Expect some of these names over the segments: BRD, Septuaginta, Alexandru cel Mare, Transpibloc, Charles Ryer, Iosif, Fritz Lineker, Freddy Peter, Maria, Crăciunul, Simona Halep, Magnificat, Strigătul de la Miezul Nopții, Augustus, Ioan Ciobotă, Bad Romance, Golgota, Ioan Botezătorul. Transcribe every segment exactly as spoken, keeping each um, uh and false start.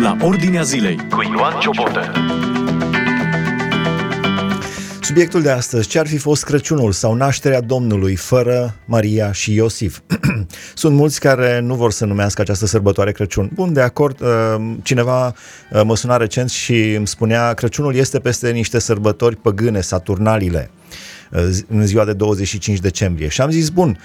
La Ordinea Zilei cu Ioan Ciobotă. Subiectul de astăzi, ce ar fi fost Crăciunul sau nașterea Domnului fără Maria și Iosif? Sunt mulți care nu vor să numească această sărbătoare Crăciun. Bun, de acord, cineva mă suna recent și îmi spunea Crăciunul este peste niște sărbători păgâne, saturnalile, în ziua de douăzeci și cinci decembrie. Și am zis, bun,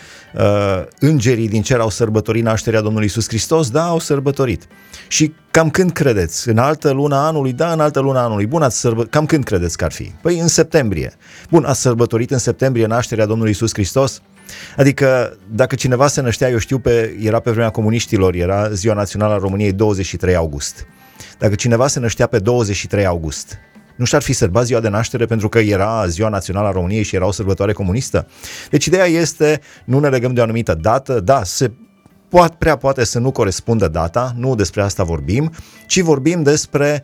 îngerii din cer au sărbătorit nașterea Domnului Iisus Hristos? Da, au sărbătorit. Și cam când credeți? În altă lună a anului? Da, în altă lună a anului. Bun, ați sărbă... cam când credeți că ar fi? Păi în septembrie. Bun, ați sărbătorit în septembrie nașterea Domnului Iisus Hristos? Adică, dacă cineva se năștea, eu știu, pe, era pe vremea comuniștilor, era ziua națională a României, douăzeci și trei august. Dacă cineva se năștea pe douăzeci și trei august, nu și-ar fi sărbat ziua de naștere pentru că era ziua națională a României și era o sărbătoare comunistă? Deci ideea este, nu ne legăm de o anumită dată, da, se poate, prea poate să nu corespundă data, nu despre asta vorbim, ci vorbim despre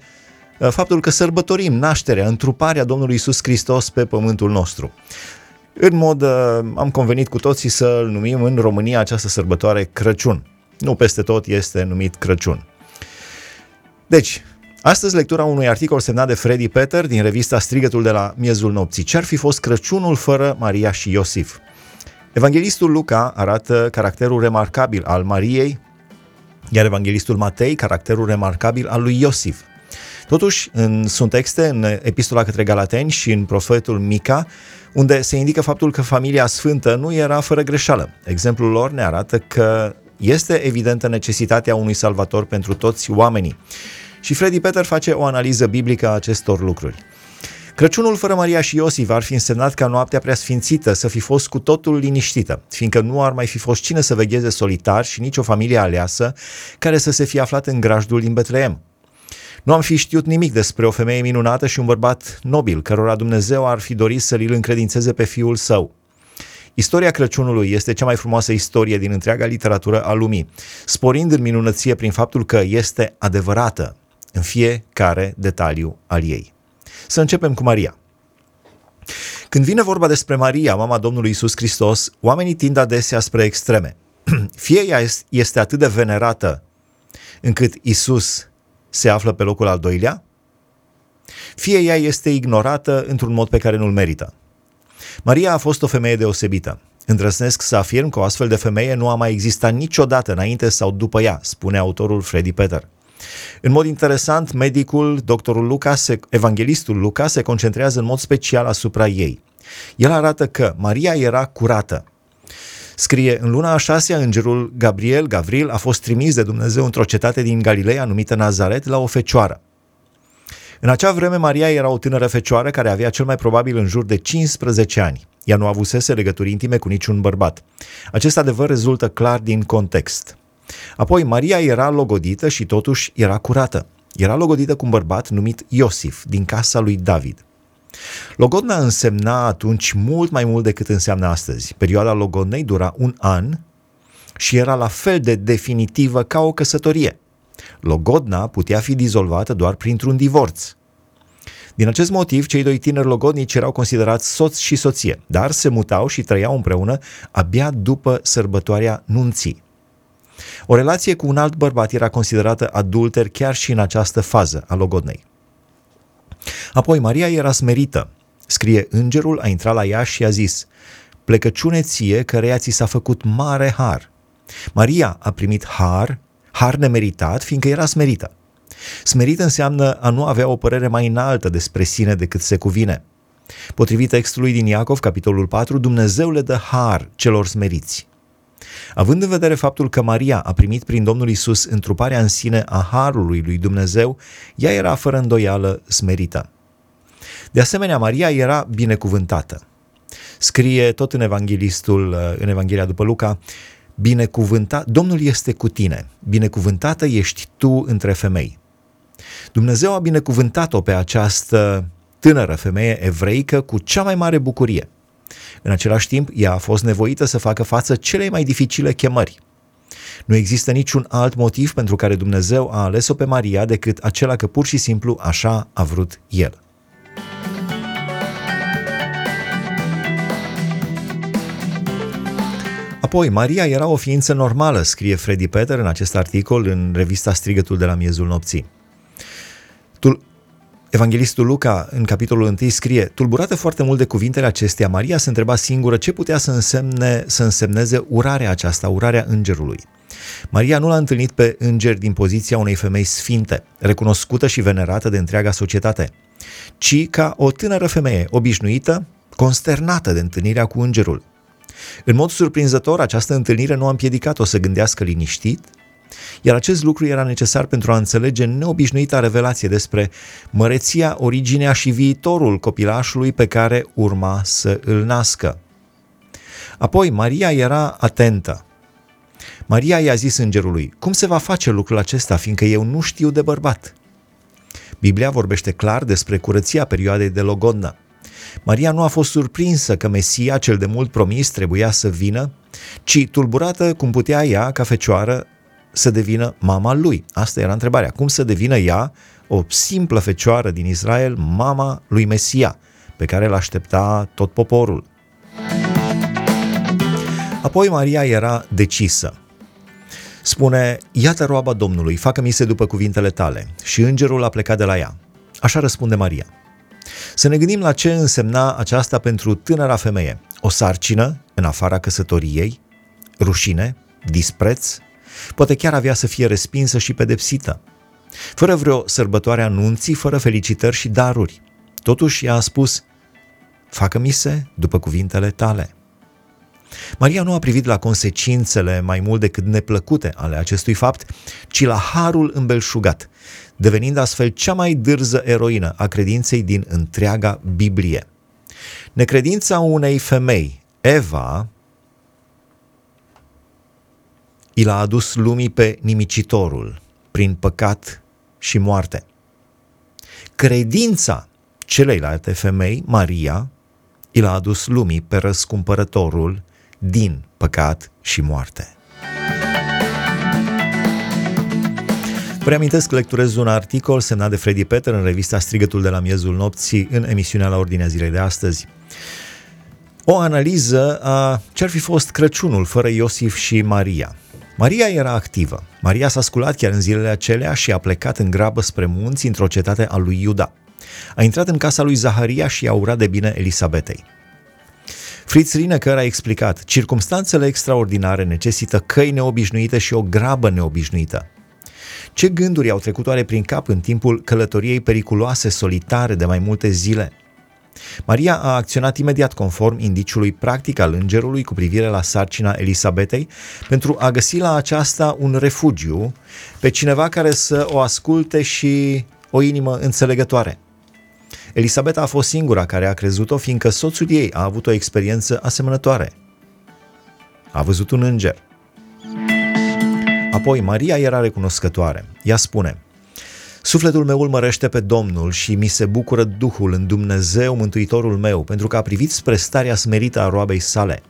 faptul că sărbătorim nașterea, întruparea Domnului Iisus Hristos pe pământul nostru. În mod, am convenit cu toții să-l numim în România această sărbătoare Crăciun. Nu peste tot este numit Crăciun. Deci, astăzi lectura unui articol semnat de Freddy Peter din revista Strigătul de la Miezul Nopții. Ce ar fi fost Crăciunul fără Maria și Iosif? Evanghelistul Luca arată caracterul remarcabil al Mariei, iar evanghelistul Matei caracterul remarcabil al lui Iosif. Totuși, în, sunt texte în Epistola către Galateni și în profetul Mica, unde se indică faptul că familia sfântă nu era fără greșeală. Exemplul lor ne arată că este evidentă necesitatea unui salvator pentru toți oamenii. Și Freddy Peter face o analiză biblică a acestor lucruri. Crăciunul fără Maria și Iosif ar fi însemnat ca noaptea preasfințită să fi fost cu totul liniștită, fiindcă nu ar mai fi fost cine să vegheze solitar și nicio familie aleasă care să se fie aflat în grajdul din Betleem. Nu am fi știut nimic despre o femeie minunată și un bărbat nobil, cărora Dumnezeu ar fi dorit să li-l încredințeze pe Fiul Său. Istoria Crăciunului este cea mai frumoasă istorie din întreaga literatură a lumii, sporind în minunăție prin faptul că este adevărată în fiecare detaliu al ei. Să începem cu Maria. Când vine vorba despre Maria, mama Domnului Iisus Hristos, oamenii tind adesea spre extreme. Fie ea este atât de venerată încât Iisus se află pe locul al doilea, fie ea este ignorată într-un mod pe care nu-l merită. Maria a fost o femeie deosebită. Îndrăznesc să afirm că o astfel de femeie nu a mai existat niciodată înainte sau după ea, spune autorul Freddy Peter. În mod interesant, medicul, doctorul Luca, evanghelistul Luca, se concentrează în mod special asupra ei. El arată că Maria era curată. Scrie, în luna a șasea, îngerul Gabriel, Gavril, a fost trimis de Dumnezeu într-o cetate din Galileea numită Nazaret la o fecioară. În acea vreme, Maria era o tânără fecioară care avea cel mai probabil în jur de cincisprezece ani. Ea nu avusese legături intime cu niciun bărbat. Acest adevăr rezultă clar din context. Apoi, Maria era logodită și totuși era curată. Era logodită cu un bărbat numit Iosif, din casa lui David. Logodna însemna atunci mult mai mult decât înseamnă astăzi. Perioada logodnei dura un an și era la fel de definitivă ca o căsătorie. Logodna putea fi dizolvată doar printr-un divorț. Din acest motiv, cei doi tineri logodnici erau considerați soț și soție, dar se mutau și trăiau împreună abia după sărbătoarea nunții. O relație cu un alt bărbat era considerată adulter chiar și în această fază a logodnei. Apoi Maria era smerită. Scrie, îngerul a intrat la ea și a zis, plecăciune ție căreia ți s-a făcut mare har. Maria a primit har, har nemeritat, fiindcă era smerită. Smerită înseamnă a nu avea o părere mai înaltă despre sine decât se cuvine. Potrivit textului din Iacov, capitolul patru, Dumnezeu le dă har celor smeriți. Având în vedere faptul că Maria a primit prin Domnul Iisus întruparea în sine a harului lui Dumnezeu, ea era fără îndoială smerită. De asemenea, Maria era binecuvântată. Scrie tot în Evanghelistul, în Evanghelia după Luca, binecuvântat, Domnul este cu tine, binecuvântată ești tu între femei. Dumnezeu a binecuvântat-o pe această tânără femeie evreică cu cea mai mare bucurie. În același timp, ea a fost nevoită să facă față celei mai dificile chemări. Nu există niciun alt motiv pentru care Dumnezeu a ales-o pe Maria decât acela că pur și simplu așa a vrut El. Apoi, Maria era o ființă normală, scrie Freddy Peter în acest articol în revista Strigătul de la Miezul Nopții. Evanghelistul Luca, în capitolul unu, scrie: tulburată foarte mult de cuvintele acestea, Maria se întreba singură ce putea să însemne, să însemneze urarea aceasta, urarea îngerului. Maria nu l-a întâlnit pe înger din poziția unei femei sfinte, recunoscută și venerată de întreaga societate, ci ca o tânără femeie obișnuită, consternată de întâlnirea cu îngerul. În mod surprinzător, această întâlnire nu a împiedicat-o să gândească liniștit, iar acest lucru era necesar pentru a înțelege neobișnuita revelație despre măreția, originea și viitorul copilașului pe care urma să îl nască. Apoi, Maria era atentă. Maria i-a zis îngerului: cum se va face lucrul acesta, fiindcă eu nu știu de bărbat? Biblia vorbește clar despre curăția perioadei de logodnă. Maria nu a fost surprinsă că Mesia, cel de mult promis, trebuia să vină, ci tulburată cum putea ea, ca fecioară, să devină mama lui. Asta era întrebarea. Cum să devină ea, o simplă fecioară din Israel, mama lui Mesia, pe care l-aștepta tot poporul? Apoi Maria era decisă. Spune: iată roaba Domnului, facă-mi se după cuvintele tale. Și îngerul a plecat de la ea. Așa răspunde Maria. Să ne gândim la ce însemna aceasta pentru tânăra femeie. O sarcină în afara căsătoriei, rușine, dispreț, poate chiar avea să fie respinsă și pedepsită. Fără vreo sărbătoare a nunții, fără felicitări și daruri. Totuși ea a spus: facă-mi se după cuvintele tale. Maria nu a privit la consecințele mai mult decât neplăcute ale acestui fapt, ci la harul îmbelșugat, devenind astfel cea mai dârză eroină a credinței din întreaga Biblie. Necredința unei femei, Eva, i l-a adus lumii pe nimicitorul prin păcat și moarte. Credința celeilalte femei, Maria, i l-a adus lumii pe răscumpărătorul din păcat și moarte. Vă reamintesc că lecturez un articol semnat de Freddy Peter în revista Strigătul de la Miezul Nopții, în emisiunea La Ordinea Zilei de astăzi. O analiză a ce-ar fi fost Crăciunul fără Iosif și Maria. Maria era activă. Maria s-a sculat chiar în zilele acelea și a plecat în grabă spre munți, într-o cetate a lui Iuda. A intrat în casa lui Zaharia și a urat de bine Elisabetei. Fritz Lineker a explicat: circumstanțele extraordinare necesită căi neobișnuite și o grabă neobișnuită. Ce gânduri au trecut oare prin cap în timpul călătoriei periculoase, solitare de mai multe zile? Maria a acționat imediat conform indiciului practic al îngerului cu privire la sarcina Elisabetei pentru a găsi la aceasta un refugiu, pe cineva care să o asculte și o inimă înțelegătoare. Elisabeta a fost singura care a crezut-o, fiindcă soțul ei a avut o experiență asemănătoare. A văzut un înger. Apoi Maria era recunoscătoare. Ea spune: sufletul meu urmărește pe Domnul și mi se bucură Duhul în Dumnezeu, Mântuitorul meu, pentru că a privit spre starea smerită a roabei sale.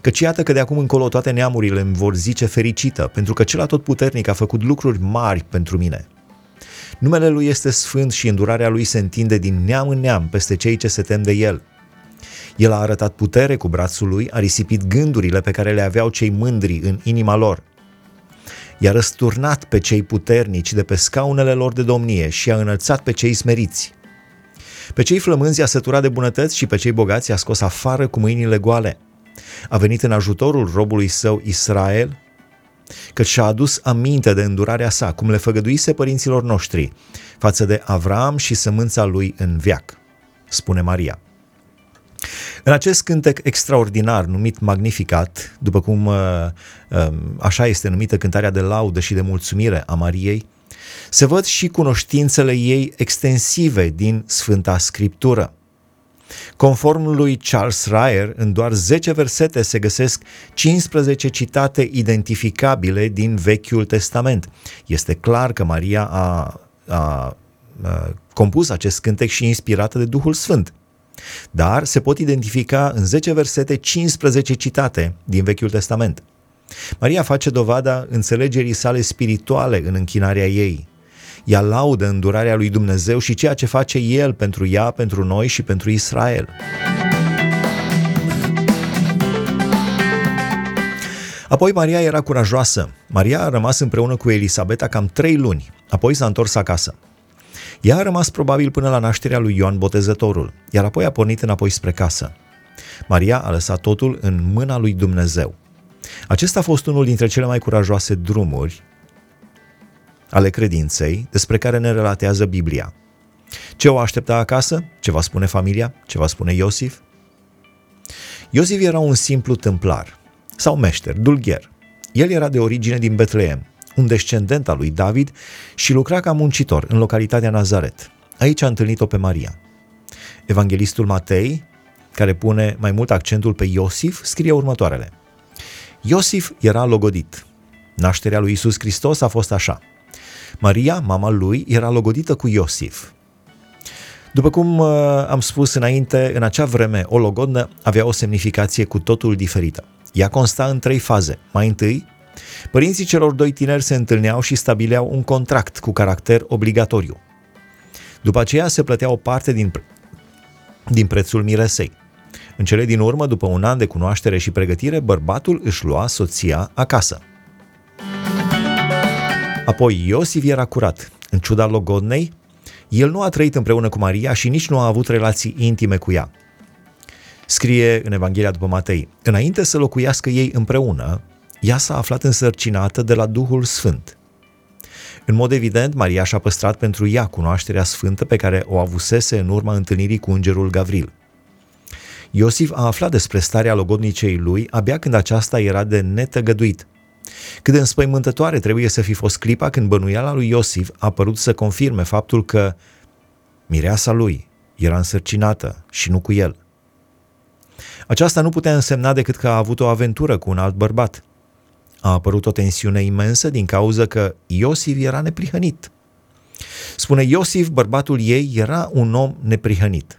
Căci iată că de acum încolo toate neamurile îmi vor zice fericită, pentru că Cel Atotputernic a făcut lucruri mari pentru mine. Numele Lui este sfânt și îndurarea Lui se întinde din neam în neam peste cei ce se tem de El. El a arătat putere cu brațul Lui, a risipit gândurile pe care le aveau cei mândri în inima lor. I-a răsturnat pe cei puternici de pe scaunele lor de domnie și i-a înălțat pe cei smeriți. Pe cei flămânzi i-a săturat de bunătăți și pe cei bogați i-a scos afară cu mâinile goale. A venit în ajutorul robului său Israel, căci și-a adus aminte de îndurarea sa, cum le făgăduise părinților noștri, față de Avram și sămânța lui în veac, spune Maria. În acest cântec extraordinar numit Magnificat, după cum așa este numită cântarea de laudă și de mulțumire a Mariei, se văd și cunoștințele ei extensive din Sfânta Scriptură. Conform lui Charles Ryer, în doar zece versete se găsesc cincisprezece citate identificabile din Vechiul Testament. Este clar că Maria a, a, a compus acest cântec și inspirată de Duhul Sfânt. Dar se pot identifica în zece versete cincisprezece citate din Vechiul Testament. Maria face dovada înțelegerii sale spirituale în închinarea ei. Ea laudă îndurarea lui Dumnezeu și ceea ce face El pentru ea, pentru noi și pentru Israel. Apoi Maria era curajoasă. Maria a rămas împreună cu Elisabeta cam trei luni, apoi s-a întors acasă. Ea a rămas probabil până la nașterea lui Ioan Botezătorul, iar apoi a pornit înapoi spre casă. Maria a lăsat totul în mâna lui Dumnezeu. Acesta a fost unul dintre cele mai curajoase drumuri ale credinței despre care ne relatează Biblia. Ce o aștepta acasă? Ce va spune familia? Ce va spune Iosif? Iosif era un simplu tâmplar sau meșter, dulgher. El era de origine din Betleem, un descendent al lui David, și lucra ca muncitor în localitatea Nazaret. Aici a întâlnit-o pe Maria. Evanghelistul Matei, care pune mai mult accentul pe Iosif, scrie următoarele. Iosif era logodit. Nașterea lui Iisus Hristos a fost așa. Maria, mama lui, era logodită cu Iosif. După cum am spus înainte, în acea vreme, o logodnă avea o semnificație cu totul diferită. Ea consta în trei faze. Mai întâi, părinții celor doi tineri se întâlneau și stabileau un contract cu caracter obligatoriu. După aceea se plătea o parte din, pre- din prețul miresei. În cele din urmă, după un an de cunoaștere și pregătire, bărbatul își lua soția acasă. Apoi Iosif era curat. În ciuda logodnei, el nu a trăit împreună cu Maria și nici nu a avut relații intime cu ea. Scrie în Evanghelia după Matei, înainte să locuiască ei împreună, ea s-a aflat însărcinată de la Duhul Sfânt. În mod evident, Maria și-a păstrat pentru ea cunoașterea sfântă pe care o avusese în urma întâlnirii cu îngerul Gavril. Iosif a aflat despre starea logodnicei lui abia când aceasta era de netăgăduit. Cât de înspăimântătoare trebuie să fi fost clipa când bănuiala lui Iosif a părut să confirme faptul că mireasa lui era însărcinată și nu cu el. Aceasta nu putea însemna decât că a avut o aventură cu un alt bărbat. A apărut o tensiune imensă din cauza că Iosif era neprihănit. Spune Iosif, bărbatul ei era un om neprihănit.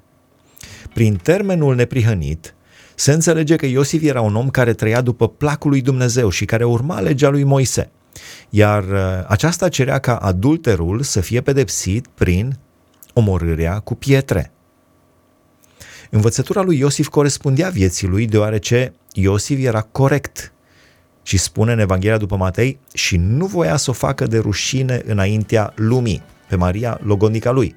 Prin termenul neprihănit se înțelege că Iosif era un om care trăia după placul lui Dumnezeu și care urma legea lui Moise, iar aceasta cerea ca adulterul să fie pedepsit prin omorârea cu pietre. Învățătura lui Iosif corespundea vieții lui, deoarece Iosif era corect și spune în Evanghelia după Matei și nu voia să o facă de rușine înaintea lumii, pe Maria, logodnica lui.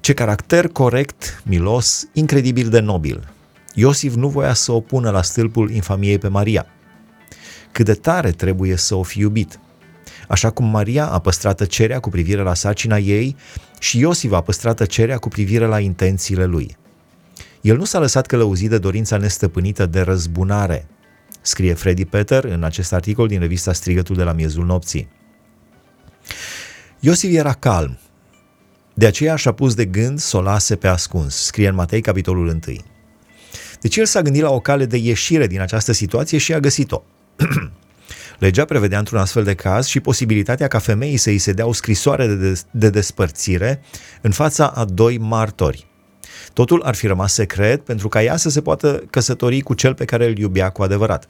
Ce caracter corect, milos, incredibil de nobil! Iosif nu voia să o pună la stâlpul infamiei pe Maria. Cât de tare trebuie să o fi iubit! Așa cum Maria a păstrat tăcerea cu privire la sarcina ei și Iosif a păstrat tăcerea cu privire la intențiile lui. El nu s-a lăsat călăuzit de dorința nestăpânită de răzbunare, scrie Freddy Peter în acest articol din revista Strigătul de la Miezul Nopții. Iosif era calm, de aceea și-a pus de gând să o lase pe ascuns, scrie în Matei capitolul unu. Deci el s-a gândit la o cale de ieșire din această situație și a găsit-o. Legea prevedea într-un astfel de caz și posibilitatea ca femeii să îi se dea o scrisoare de, de, de despărțire în fața a doi martori. Totul ar fi rămas secret pentru ca ea să se poată căsători cu cel pe care îl iubea cu adevărat.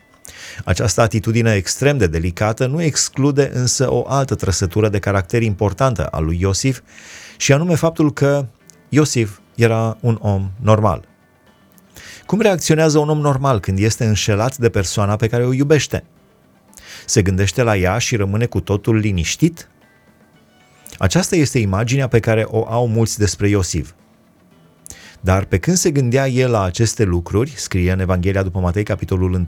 Această atitudine extrem de delicată nu exclude însă o altă trăsătură de caracter importantă a lui Iosif, și anume faptul că Iosif era un om normal. Cum reacționează un om normal când este înșelat de persoana pe care o iubește? Se gândește la ea și rămâne cu totul liniștit? Aceasta este imaginea pe care o au mulți despre Iosif. Dar pe când se gândea el la aceste lucruri, scrie în Evanghelia după Matei, capitolul unu,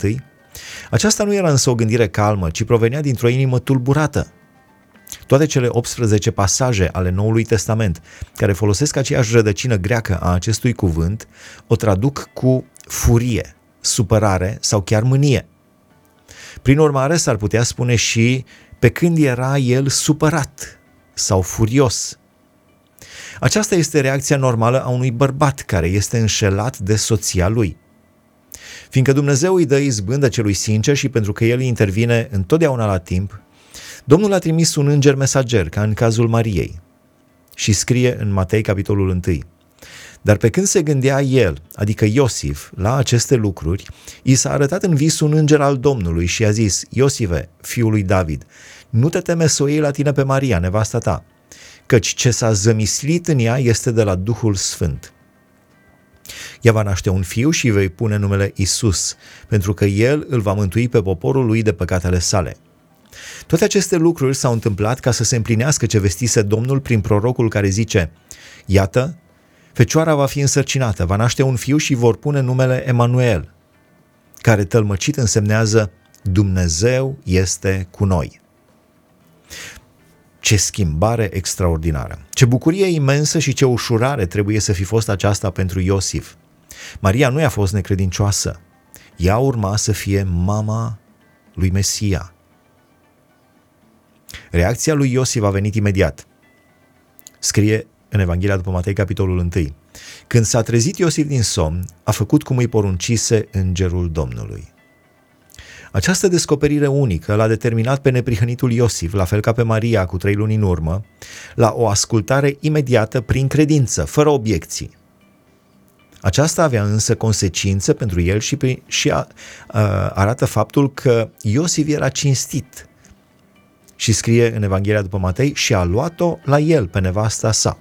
aceasta nu era însă o gândire calmă, ci provenea dintr-o inimă tulburată. Toate cele optsprezece pasaje ale Noului Testament, care folosesc aceeași rădăcină greacă a acestui cuvânt, o traduc cu furie, supărare sau chiar mânie. Prin urmare, s-ar putea spune și pe când era el supărat sau furios. Aceasta este reacția normală a unui bărbat care este înșelat de soția lui. Fiindcă Dumnezeu îi dă izbândă celui sincer și pentru că el intervine întotdeauna la timp, Domnul a trimis un înger mesager, ca în cazul Mariei, și scrie în Matei capitolul unu. Dar pe când se gândea el, adică Iosif, la aceste lucruri, i s-a arătat în vis un înger al Domnului și i-a zis, Iosife, fiul lui David, nu te teme să o iei la tine pe Maria, nevasta ta, căci ce s-a zămislit în ea este de la Duhul Sfânt. Ea va naște un fiu și vei pune numele Iisus, pentru că el îl va mântui pe poporul lui de păcatele sale. Toate aceste lucruri s-au întâmplat ca să se împlinească ce vestise Domnul prin prorocul care zice: iată, fecioara va fi însărcinată, va naște un fiu și vor pune numele Emanuel, care tălmăcit însemnează Dumnezeu este cu noi. Ce schimbare extraordinară! Ce bucurie imensă și ce ușurare trebuie să fi fost aceasta pentru Iosif! Maria nu i-a fost necredincioasă. Ea urma să fie mama lui Mesia. Reacția lui Iosif a venit imediat. Scrie în Evanghelia după Matei, capitolul unu. Când s-a trezit Iosif din somn, a făcut cum îi poruncise îngerul Domnului. Această descoperire unică l-a determinat pe neprihănitul Iosif, la fel ca pe Maria cu trei luni în urmă, la o ascultare imediată prin credință, fără obiecții. Aceasta avea însă consecințe pentru el și, prin, și a, a, arată faptul că Iosif era cinstit. Și scrie în Evanghelia după Matei: și a luat-o la el pe nevasta sa.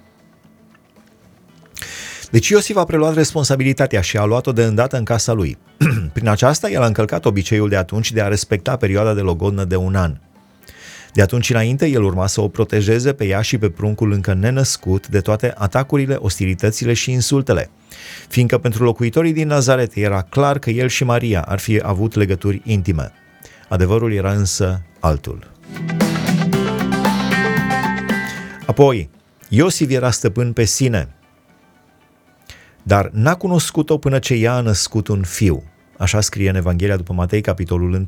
Deci Iosif a preluat responsabilitatea și a luat-o de îndată în casa lui. Prin aceasta el a încălcat obiceiul de atunci de a respecta perioada de logodnă de un an. De atunci înainte, el urma să o protejeze pe ea și pe pruncul încă nenăscut de toate atacurile, ostilitățile și insultele, fiindcă pentru locuitorii din Nazaret era clar că el și Maria ar fi avut legături intime. Adevărul era însă altul. Apoi, Iosif era stăpân pe sine, dar n-a cunoscut-o până ce ea a născut un fiu. Așa scrie în Evanghelia după Matei, capitolul unu.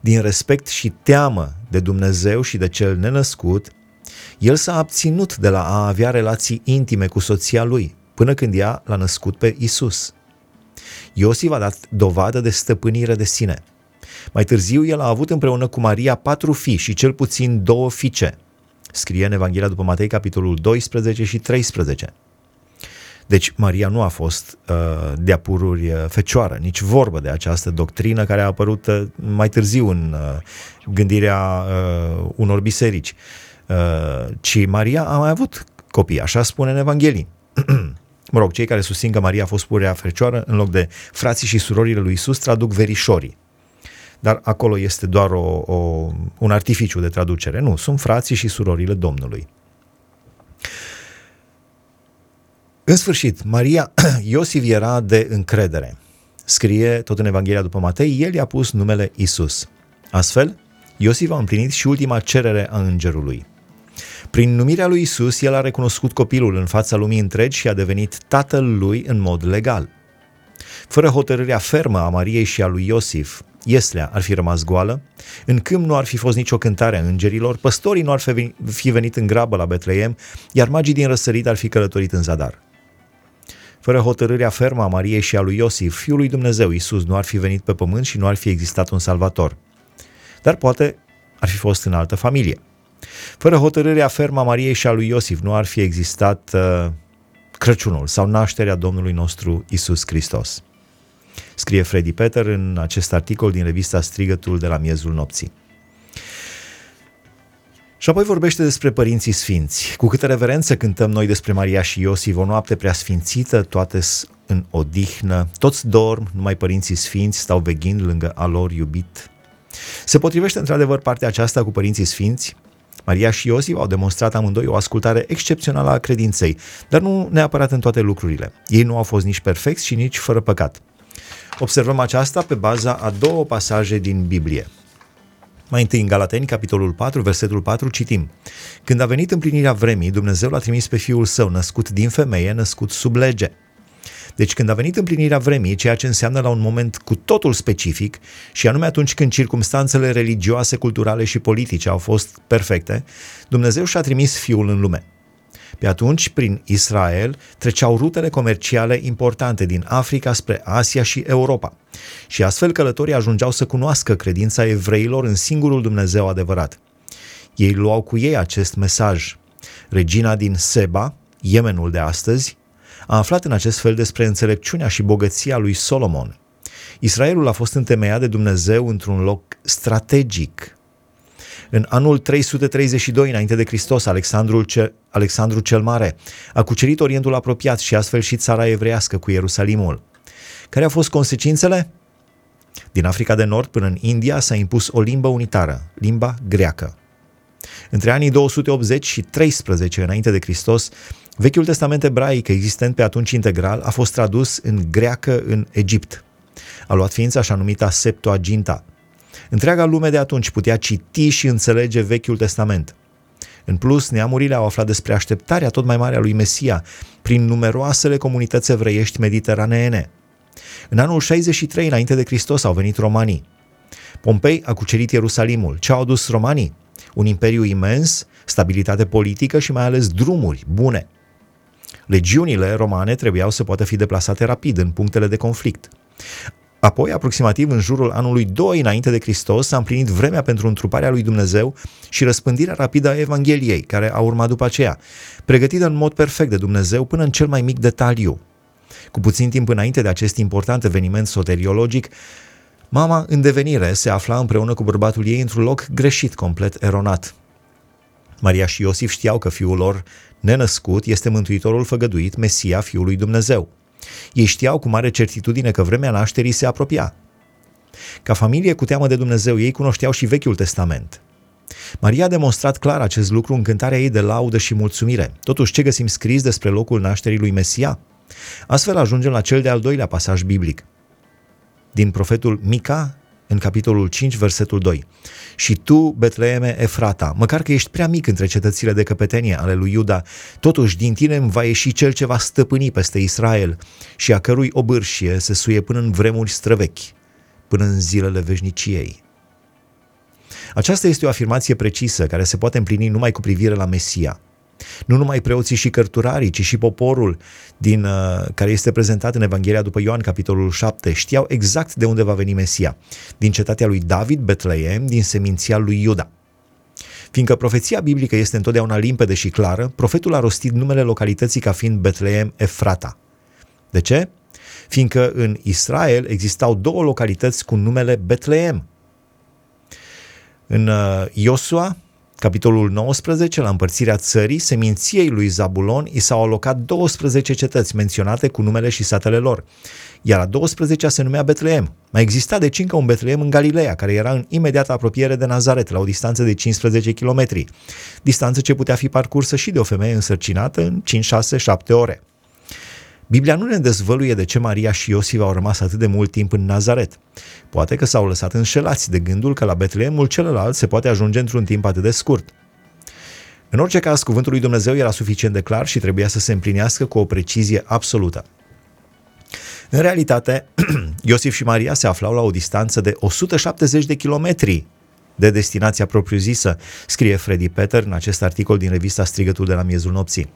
Din respect și teamă de Dumnezeu și de cel nenăscut, el s-a abținut de la a avea relații intime cu soția lui, până când ea l-a născut pe Isus. Iosif a dat dovadă de stăpânire de sine. Mai târziu, el a avut împreună cu Maria patru fii și cel puțin două fiice. Scrie în Evanghelia după Matei, capitolul doisprezece și treisprezece. Deci Maria nu a fost uh, de-a pururi fecioară, nici vorbă de această doctrină care a apărut uh, mai târziu în uh, gândirea uh, unor biserici, uh, ci Maria a mai avut copii, așa spune în Evanghelii. Mă rog, cei care susțin că Maria a fost pururea fecioară, în loc de frații și surorile lui Isus, traduc verișorii. Dar acolo este doar o, o, un artificiu de traducere. Nu, sunt frații și surorile Domnului. În sfârșit, Maria, Iosif era de încredere. Scrie tot în Evanghelia după Matei: el i-a pus numele Isus. Astfel, Iosif a împlinit și ultima cerere a îngerului. Prin numirea lui Isus, el a recunoscut copilul în fața lumii întregi și a devenit tatăl lui în mod legal. Fără hotărârea fermă a Mariei și a lui Iosif, ieslea ar fi rămas goală, în câmp nu ar fi fost nicio cântare a îngerilor, păstorii nu ar fi venit în grabă la Betleem, iar magii din răsărit ar fi călătorit în zadar. Fără hotărârea fermă a Mariei și a lui Iosif, Fiul lui Dumnezeu, Iisus, nu ar fi venit pe pământ și nu ar fi existat un salvator. Dar poate ar fi fost în altă familie. Fără hotărârea fermă a Mariei și a lui Iosif, nu ar fi existat uh, Crăciunul sau nașterea Domnului nostru Iisus Hristos. Scrie Freddy Peter în acest articol din revista Strigătul de la Miezul Nopții. Și apoi vorbește despre părinții sfinți. Cu câtă reverență cântăm noi despre Maria și Iosif: o noapte prea sfințită, toate-s în odihnă, toți dorm, numai părinții sfinți stau veghind lângă a lor iubit. Se potrivește într-adevăr partea aceasta cu părinții sfinți. Maria și Iosif au demonstrat amândoi o ascultare excepțională a credinței, dar nu neapărat în toate lucrurile. Ei nu au fost nici perfecți și nici fără păcat. Observăm aceasta pe baza a două pasaje din Biblie. Mai întâi în Galateni, capitolul patru, versetul patru, citim: când a venit împlinirea vremii, Dumnezeu l-a trimis pe Fiul Său, născut din femeie, născut sub lege. Deci când a venit împlinirea vremii, ceea ce înseamnă la un moment cu totul specific, și anume atunci când circumstanțele religioase, culturale și politice au fost perfecte, Dumnezeu și-a trimis Fiul în lume. Pe atunci, prin Israel, treceau rutele comerciale importante din Africa spre Asia și Europa. Și astfel călătorii ajungeau să cunoască credința evreilor în singurul Dumnezeu adevărat. Ei luau cu ei acest mesaj. Regina din Seba, Yemenul de astăzi, a aflat în acest fel despre înțelepciunea și bogăția lui Solomon. Israelul a fost întemeiat de Dumnezeu într-un loc strategic. În anul trei sute treizeci și doi înainte de Hristos, Alexandru cel, Alexandru cel Mare a cucerit Orientul apropiat și astfel și țara evreiască cu Ierusalimul. Care au fost consecințele? Din Africa de Nord până în India s-a impus o limbă unitară, limba greacă. Între anii două sute optzeci și treisprezece înainte de Hristos, Vechiul Testament ebraic, existent pe atunci integral, a fost tradus în greacă în Egipt. A luat ființă așa numita Septuaginta. Întreaga lume de atunci putea citi și înțelege Vechiul Testament. În plus, neamurile au aflat despre așteptarea tot mai mare a lui Mesia prin numeroasele comunități evreiești mediteraneene. În anul șaizeci și trei înainte de Hristos au venit romanii. Pompei a cucerit Ierusalimul. Ce au adus romanii? Un imperiu imens, stabilitate politică și mai ales drumuri bune. Legiunile romane trebuiau să poată fi deplasate rapid în punctele de conflict. Apoi, aproximativ în jurul anului doi înainte de Hristos, s-a împlinit vremea pentru întruparea lui Dumnezeu și răspândirea rapidă a Evangheliei, care a urmat după aceea, pregătită în mod perfect de Dumnezeu până în cel mai mic detaliu. Cu puțin timp înainte de acest important eveniment soteriologic, mama în devenire se afla împreună cu bărbatul ei într-un loc greșit, complet eronat. Maria și Iosif știau că fiul lor nenăscut este Mântuitorul făgăduit, Mesia, Fiul lui Dumnezeu. Ei știau cu mare certitudine că vremea nașterii se apropia. Ca familie cu teamă de Dumnezeu, ei cunoșteau și Vechiul Testament. Maria a demonstrat clar acest lucru în cântarea ei de laudă și mulțumire. Totuși, ce găsim scris despre locul nașterii lui Mesia? Astfel ajungem la cel de-al doilea pasaj biblic, din profetul Mica, în capitolul cinci, versetul doi. Și tu, Betleeme Efrata, măcar că ești prea mic între cetățile de căpetenie ale lui Iuda, totuși din tine îmi va ieși cel ce va stăpâni peste Israel și a cărui obârșie se suie până în vremuri străvechi, până în zilele veșniciei. Aceasta este o afirmație precisă care se poate împlini numai cu privire la Mesia. Nu numai preoții și cărturarii, ci și poporul din, uh, care este prezentat în Evanghelia după Ioan, capitolul șapte, știau exact de unde va veni Mesia, din cetatea lui David, Betleem, din seminția lui Iuda. Fiindcă profeția biblică este întotdeauna limpede și clară, profetul a rostit numele localității ca fiind Betleem Efrata. De ce? Fiindcă în Israel existau două localități cu numele Betleem. În uh, Iosua, capitolul nouăsprezece, la împărțirea țării, seminției lui Zabulon i s-au alocat douăsprezece cetăți menționate cu numele și satele lor, iar a douăsprezecea se numea Betleem. Mai exista deci încă un Betleem în Galileea, care era în imediată apropiere de Nazaret, la o distanță de cincisprezece kilometri, distanță ce putea fi parcursă și de o femeie însărcinată în cinci, șase, șapte ore. Biblia nu ne dezvăluie de ce Maria și Iosif au rămas atât de mult timp în Nazaret. Poate că s-au lăsat înșelați de gândul că la Betleemul celălalt se poate ajunge într-un timp atât de scurt. În orice caz, cuvântul lui Dumnezeu era suficient de clar și trebuia să se împlinească cu o precizie absolută. În realitate, Iosif și Maria se aflau la o distanță de o sută șaptezeci de kilometri de destinația propriu-zisă, scrie Freddy Peter în acest articol din revista Strigătul de la Miezul Nopții.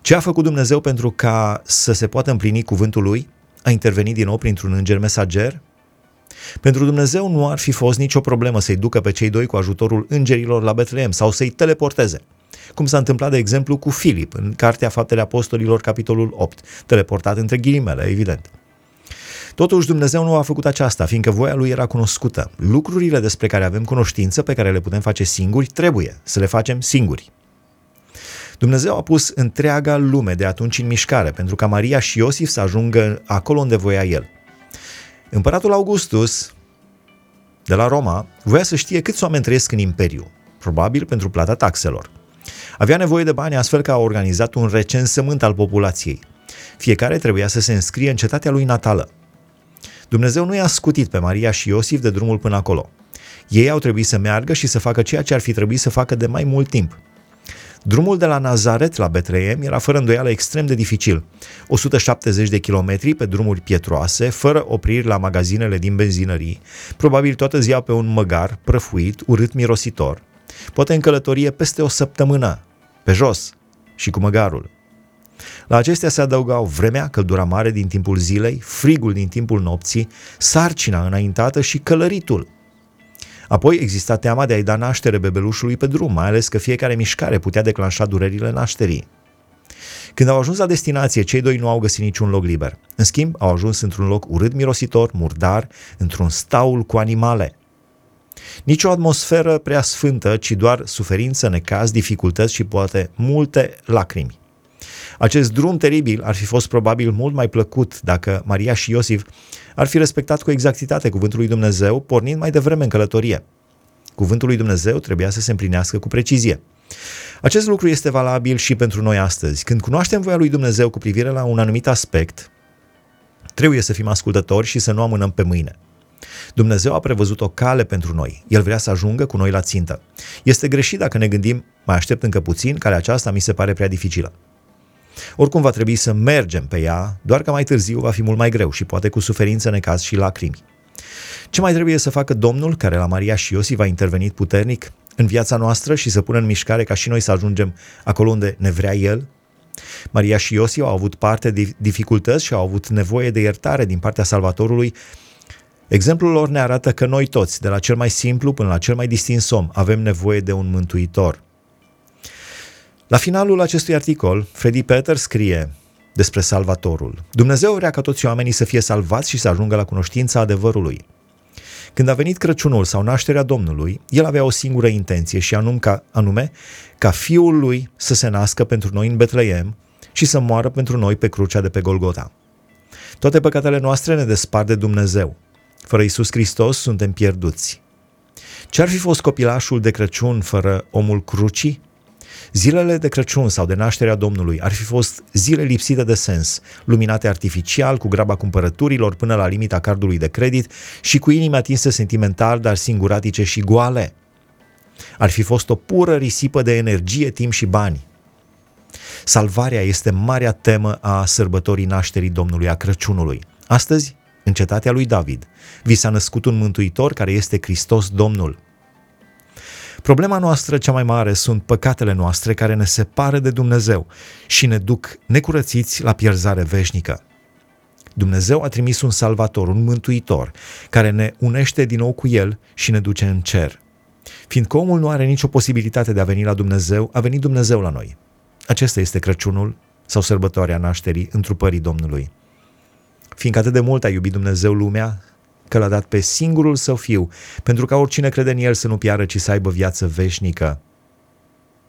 Ce a făcut Dumnezeu pentru ca să se poată împlini cuvântul lui? A intervenit din nou printr-un înger mesager? Pentru Dumnezeu nu ar fi fost nicio problemă să-i ducă pe cei doi cu ajutorul îngerilor la Betleem sau să-i teleporteze, cum s-a întâmplat de exemplu cu Filip în Cartea Faptele Apostolilor, capitolul opt, teleportat între ghilimele, evident. Totuși Dumnezeu nu a făcut aceasta, fiindcă voia lui era cunoscută. Lucrurile despre care avem cunoștință, pe care le putem face singuri, trebuie să le facem singuri. Dumnezeu a pus întreaga lume de atunci în mișcare, pentru ca Maria și Iosif să ajungă acolo unde voia el. Împăratul Augustus, de la Roma, voia să știe câți oameni trăiesc în imperiu, probabil pentru plata taxelor. Avea nevoie de bani, astfel că a organizat un recensământ al populației. Fiecare trebuia să se înscrie în cetatea lui natală. Dumnezeu nu i-a scutit pe Maria și Iosif de drumul până acolo. Ei au trebuit să meargă și să facă ceea ce ar fi trebuit să facă de mai mult timp. Drumul de la Nazaret la Betleem era fără îndoială extrem de dificil. o sută șaptezeci de kilometri pe drumuri pietroase, fără opriri la magazinele din benzinării, probabil toată ziua pe un măgar, prăfuit, urât, mirositor, poate în călătorie peste o săptămână, pe jos și cu măgarul. La acestea se adăugau vremea, căldura mare din timpul zilei, frigul din timpul nopții, sarcina înaintată și călăritul. Apoi exista teama de a-i da naștere bebelușului pe drum, mai ales că fiecare mișcare putea declanșa durerile nașterii. Când au ajuns la destinație, cei doi nu au găsit niciun loc liber. În schimb, au ajuns într-un loc urât, mirositor, murdar, într-un staul cu animale. Nici o atmosferă prea sfântă, ci doar suferință, necaz, dificultăți și poate multe lacrimi. Acest drum teribil ar fi fost probabil mult mai plăcut dacă Maria și Iosif ar fi respectat cu exactitate cuvântul lui Dumnezeu, pornind mai devreme în călătorie. Cuvântul lui Dumnezeu trebuia să se împlinească cu precizie. Acest lucru este valabil și pentru noi astăzi. Când cunoaștem voia lui Dumnezeu cu privire la un anumit aspect, trebuie să fim ascultători și să nu amânăm pe mâine. Dumnezeu a prevăzut o cale pentru noi. El vrea să ajungă cu noi la țintă. Este greșit dacă ne gândim, mai aștept încă puțin, calea aceasta mi se pare prea dificilă. Oricum va trebui să mergem pe ea, doar că mai târziu va fi mult mai greu și poate cu suferință, necaz și lacrimi. Ce mai trebuie să facă Domnul, care la Maria și Iosif a intervenit puternic în viața noastră și să pună în mișcare ca și noi să ajungem acolo unde ne vrea El? Maria și Iosif au avut parte de dificultăți și au avut nevoie de iertare din partea Salvatorului. Exemplul lor ne arată că noi toți, de la cel mai simplu până la cel mai distins om, avem nevoie de un mântuitor. La finalul acestui articol, Freddy Peter scrie despre Salvatorul. Dumnezeu vrea ca toți oamenii să fie salvați și să ajungă la cunoștința adevărului. Când a venit Crăciunul sau nașterea Domnului, El avea o singură intenție și anum ca, anume ca Fiul Lui să se nască pentru noi în Betleem și să moară pentru noi pe crucea de pe Golgota. Toate păcatele noastre ne despart de Dumnezeu. Fără Iisus Hristos suntem pierduți. Ce-ar fi fost copilașul de Crăciun fără omul crucii? Zilele de Crăciun sau de nașterea Domnului ar fi fost zile lipsite de sens, luminate artificial, cu graba cumpărăturilor până la limita cardului de credit și cu inimi atinse sentimental, dar singuratice și goale. Ar fi fost o pură risipă de energie, timp și bani. Salvarea este marea temă a sărbătorii nașterii Domnului, a Crăciunului. Astăzi, în cetatea lui David, vi s-a născut un mântuitor care este Hristos Domnul. Problema noastră cea mai mare sunt păcatele noastre care ne separă de Dumnezeu și ne duc necurățiți la pierzare veșnică. Dumnezeu a trimis un salvator, un mântuitor, care ne unește din nou cu El și ne duce în cer. Fiindcă omul nu are nicio posibilitate de a veni la Dumnezeu, a venit Dumnezeu la noi. Acesta este Crăciunul sau sărbătoarea nașterii, întrupării Domnului. Fiindcă atât de mult a iubit Dumnezeu lumea, că l-a dat pe singurul său fiu, pentru ca oricine crede în el să nu piară, ci să aibă viață veșnică.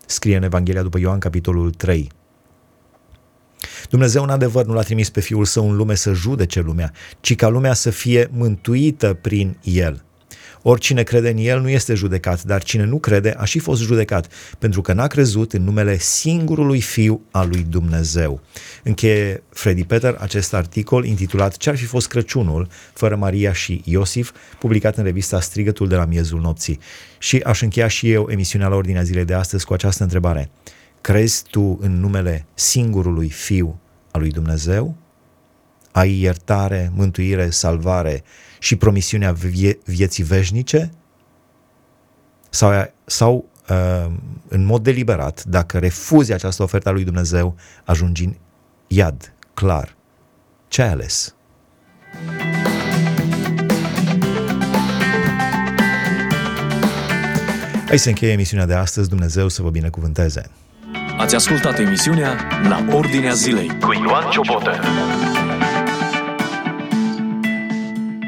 Scrie în Evanghelia după Ioan, capitolul trei. Dumnezeu în adevăr nu l-a trimis pe fiul său în lume să judece lumea, ci ca lumea să fie mântuită prin el. Oricine crede în el nu este judecat, dar cine nu crede a și fost judecat, pentru că n-a crezut în numele singurului fiu al lui Dumnezeu. Încheie Freddy Peter acest articol intitulat Ce-ar fi fost Crăciunul fără Maria și Iosif, publicat în revista Strigătul de la Miezul Nopții. Și aș încheia și eu emisiunea la Ordinea Zilei de astăzi cu această întrebare. Crezi tu în numele singurului fiu al lui Dumnezeu? Ai iertare, mântuire, salvare și promisiunea vie- vieții veșnice? Sau, sau în mod deliberat, dacă refuzi această ofertă a lui Dumnezeu, ajungi în iad, clar. Ce ai ales? Hai să încheie emisiunea de astăzi. Dumnezeu să vă binecuvânteze! Ați ascultat emisiunea La Ordinea Zilei cu Ioan Ciobotă.